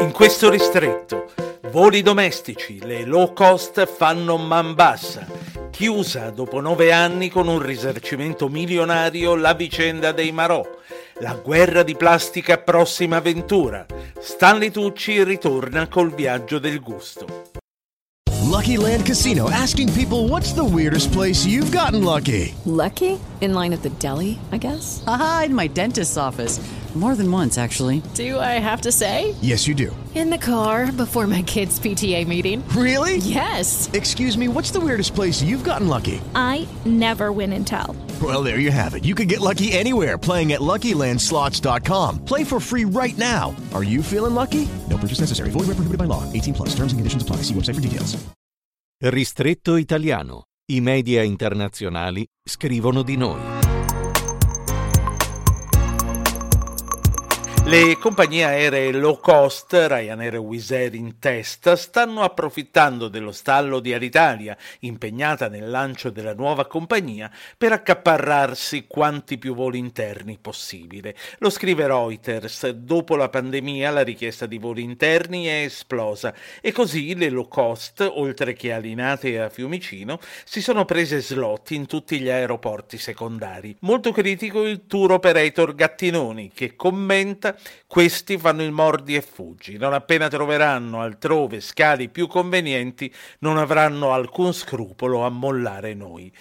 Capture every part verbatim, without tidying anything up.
In questo ristretto, voli domestici, le low cost fanno man bassa. Chiusa dopo nove anni con un risarcimento milionario la vicenda dei Marò. La guerra di plastica prossima avventura. Stanley Tucci ritorna col viaggio del gusto. Lucky Land Casino asking people what's the weirdest place you've gotten lucky? Lucky? In line at the deli, I guess? Aha, in my dentist's office. More than once, actually. Do I have to say? Yes, you do. In the car before my kids' P T A meeting. Really? Yes. Excuse me, what's the weirdest place you've gotten lucky? I never win and tell. Well, there you have it. You can get lucky anywhere, playing at Lucky Land Slots dot com. Play for free right now. Are you feeling lucky? No purchase necessary. Void where prohibited by law. eighteen plus. Terms and conditions apply. See website for details. Ristretto italiano. I media internazionali scrivono di noi. Le compagnie aeree low cost, Ryanair e Wizz Air in testa, stanno approfittando dello stallo di Alitalia, impegnata nel lancio della nuova compagnia, per accaparrarsi quanti più voli interni possibile. Lo scrive Reuters. Dopo la pandemia la richiesta di voli interni è esplosa e così le low cost, oltre che a Linate e a Fiumicino, si sono prese slot in tutti gli aeroporti secondari. Molto critico il tour operator Gattinoni, che commenta: questi fanno il mordi e fuggi, non appena troveranno altrove scali più convenienti non avranno alcun scrupolo a mollare noi.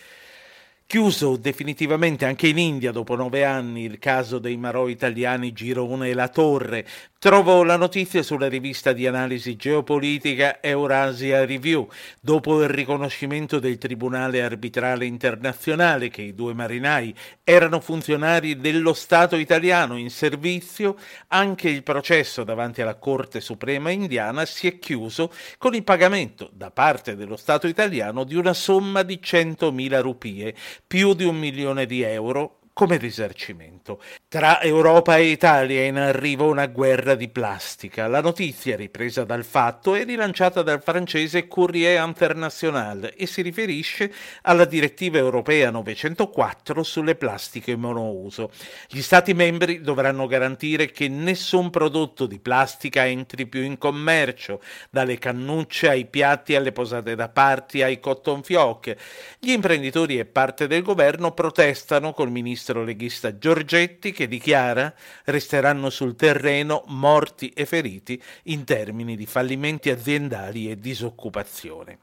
Chiuso definitivamente anche in India dopo nove anni il caso dei Marò italiani Girone e La Torre. Trovo la notizia sulla rivista di analisi geopolitica Eurasia Review. Dopo il riconoscimento del Tribunale Arbitrale Internazionale che i due marinai erano funzionari dello Stato italiano in servizio, anche il processo davanti alla Corte Suprema indiana si è chiuso con il pagamento da parte dello Stato italiano di una somma di centomila rupie, più di un milione di euro, come risarcimento. Tra Europa e Italia è in arrivo una guerra di plastica. La notizia, ripresa dal Fatto, è rilanciata dal francese Courrier International e si riferisce alla direttiva europea novecentoquattro sulle plastiche monouso. Gli Stati membri dovranno garantire che nessun prodotto di plastica entri più in commercio, dalle cannucce ai piatti, alle posate da party, ai cotton fioc. Gli imprenditori e parte del governo protestano col ministro leghista Giorgetti, che dichiara: resteranno sul terreno morti e feriti in termini di fallimenti aziendali e disoccupazione.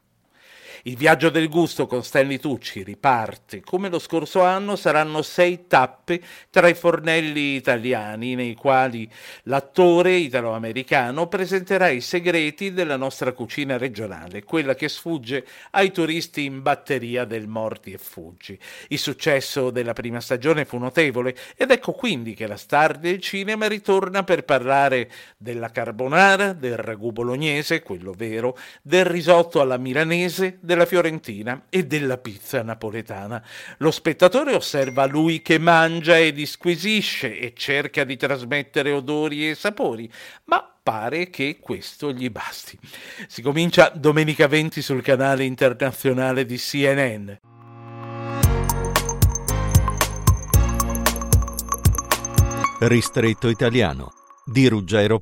Il viaggio del gusto con Stanley Tucci riparte. Come lo scorso anno saranno sei tappe tra i fornelli italiani, nei quali l'attore italo-americano presenterà i segreti della nostra cucina regionale, quella che sfugge ai turisti in batteria del mordi e fuggi. Il successo della prima stagione fu notevole ed ecco quindi che la star del cinema ritorna per parlare della carbonara, del ragù bolognese, quello vero, del risotto alla milanese, della fiorentina e della pizza napoletana. Lo spettatore osserva lui che mangia e disquisisce e cerca di trasmettere odori e sapori, ma pare che questo gli basti. Si comincia domenica venti sul canale internazionale di C N N. Ristretto italiano di Ruggero.